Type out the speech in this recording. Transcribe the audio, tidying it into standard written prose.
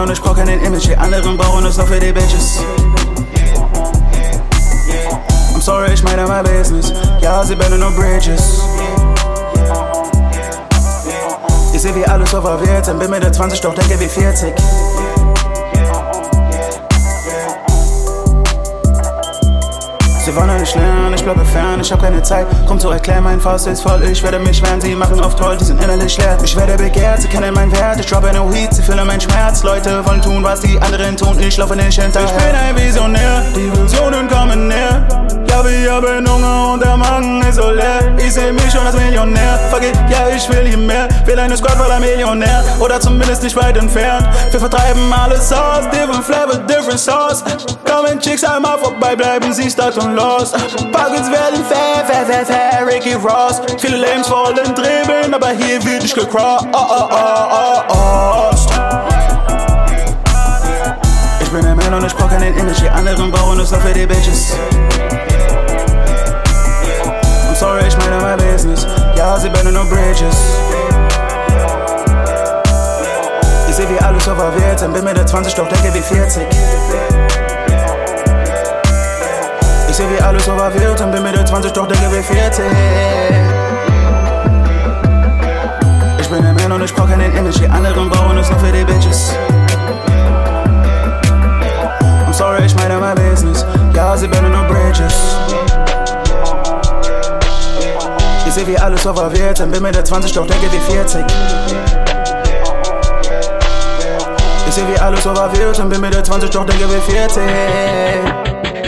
Meinung, ich brauch keinen Image. Die anderen brauchen es nur für die Bitches. I'm sorry, ich meine my business. Ja, sie brennen nur Bridges. Ich seh, wie alles so verwirrt sind. Bin Mitte 20, doch denke wie 40. Sie wollen nicht lernen, ich bleibe fern, ich hab keine Zeit. Komm zu erklären, mein Fass ist voll, ich werde mich wehren. Sie machen oft toll, die sind innerlich leer. Ich werde begehrt, sie kennen meinen Wert. Ich droppe no Heat, sie fühlen meinen Schmerz. Leute wollen tun, was die anderen tun, ich laufe nicht hinterher. Ich bin ein Visionär, die Visionen kommen näher. Ja, wir haben Hunger und der Magen ist so leer. Ich seh mich schon als Millionär, vergeht, ja, ich will hier mehr. Will eine Squad voller Millionär, oder zumindest nicht weit entfernt. Wir vertreiben alles aus, different flavor, different sauce. Kommen Chicks einmal vorbei, bleiben sie stark und los. Pockets werden fair, Ricky Ross. Viele Lames wollen dribbeln, aber hier wird nicht gecrossed. Ich bin ein Mann und ich brauch keinen Image. Die anderen brauchen es nur für die Bitches. I'm sorry, ich meine my business. Ja, sie brennen nur Bridges. Ich seh, wie alles so verwirrt sind. Bin Mitte 20, doch denke wie 40. Ich seh, wie alles so verwirrt und bin Mitte 20, doch denke wie 40. Ich bin ein Mann und ich brauch keinen Image. Die anderen brauchen es nur für die Bitches. I'm sorry, ich meine my business. Ja, sie brennen nur Bridges. Ich seh, wie alles so verwirrt sind. Bin Mitte 20, doch denke wie 40. Ich seh, wie alles so verwirrt sind. Bin Mitte 20, doch denke wie 40.